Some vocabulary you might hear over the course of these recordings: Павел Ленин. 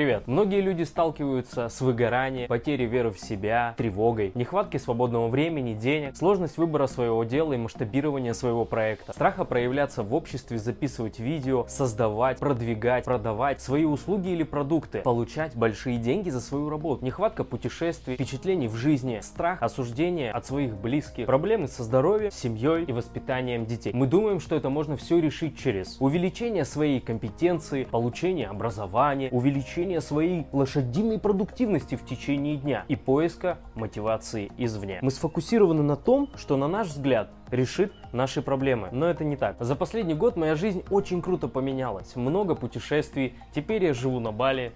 Привет! Многие люди сталкиваются с выгоранием, потерей веры в себя, тревогой, нехваткой свободного времени, денег, сложность выбора своего дела и масштабирования своего проекта, страха проявляться в обществе, записывать видео, создавать, продвигать, продавать свои услуги или продукты, получать большие деньги за свою работу, нехватка путешествий, впечатлений в жизни, страх, осуждение от своих близких, проблемы со здоровьем, семьей и воспитанием детей. Мы думаем, что это можно все решить через увеличение своей компетенции, получение образования, увеличение своей лошадиной продуктивности в течение дня и поиска мотивации извне. Мы сфокусированы на том, что, на наш взгляд, решит наши проблемы. Но это не так. За последний год моя жизнь очень круто поменялась. Много путешествий. Теперь я живу на Бали,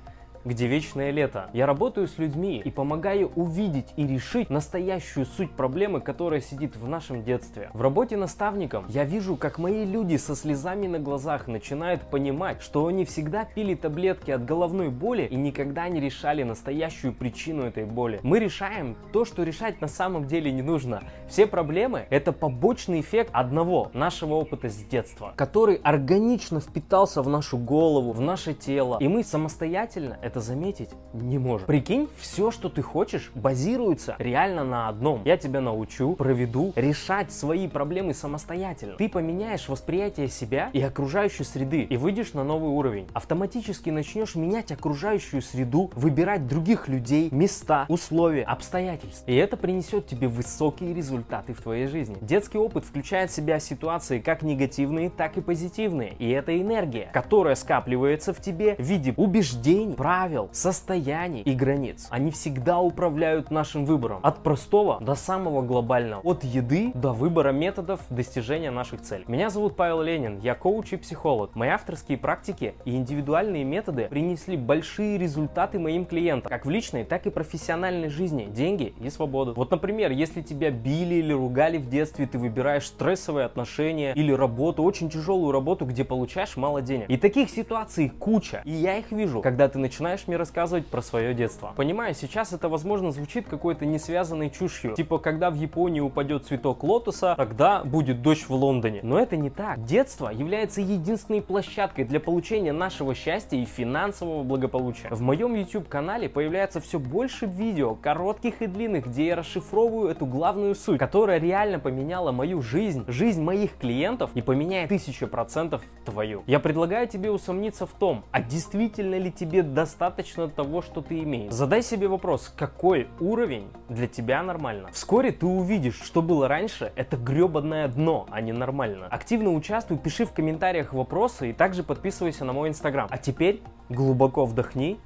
где вечное лето. Я работаю с людьми и помогаю увидеть и решить настоящую суть проблемы, которая сидит в нашем детстве. В работе наставником я вижу, как мои люди со слезами на глазах начинают понимать, что они всегда пили таблетки от головной боли и никогда не решали настоящую причину этой боли. Мы решаем то, что решать на самом деле не нужно. Все проблемы — это побочный эффект одного нашего опыта с детства, который органично впитался в нашу голову, в наше тело, и мы самостоятельно это заметить не можем. Прикинь, все, что ты хочешь, базируется реально на одном. Я тебя научу, проведу решать свои проблемы самостоятельно. Ты поменяешь восприятие себя и окружающей среды и выйдешь на новый уровень. Автоматически начнешь менять окружающую среду, выбирать других людей, места, условия, обстоятельства. И это принесет тебе высокие результаты в твоей жизни. Детский опыт включает в себя ситуации как негативные, так и позитивные. И это энергия, которая скапливается в тебе в виде убеждений, правил, состояний и границ. Они всегда управляют нашим выбором. От простого до самого глобального. От еды до выбора методов достижения наших целей. Меня зовут Павел Ленин. Я коуч и психолог. Мои авторские практики и индивидуальные методы принесли большие результаты моим клиентам. Как в личной, так и профессиональной жизни. Деньги и свободу. Вот, например, если тебя били или ругали в детстве, ты выбираешь стрессовые отношения или работу, очень тяжелую работу, где получаешь мало денег. И таких ситуаций куча. И я их вижу, когда ты начинаешь мне рассказывать про свое детство. Понимаю, сейчас это, возможно, звучит какой-то несвязанной чушью. Типа, когда в Японии упадет цветок лотоса, тогда будет дождь в Лондоне. Но это не так. Детство является единственной площадкой для получения нашего счастья и финансового благополучия. В моем YouTube-канале появляется все больше видео, коротких и длинных, где я расшифровываю эту главную суть, которая реально поменяла мою жизнь, жизнь моих клиентов и поменяет 1000% твою. Я предлагаю тебе усомниться в том, а действительно ли тебе достаточно того, что ты имеешь. Задай себе вопрос, какой уровень для тебя нормально. Вскоре ты увидишь, что было раньше, это гребанное дно, а не нормально. Активно участвуй, пиши в комментариях вопросы и также подписывайся на мой Instagram. А теперь глубоко вдохни.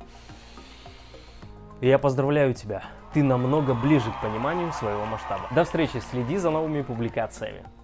И я поздравляю тебя, ты намного ближе к пониманию своего масштаба. До встречи, следи за новыми публикациями.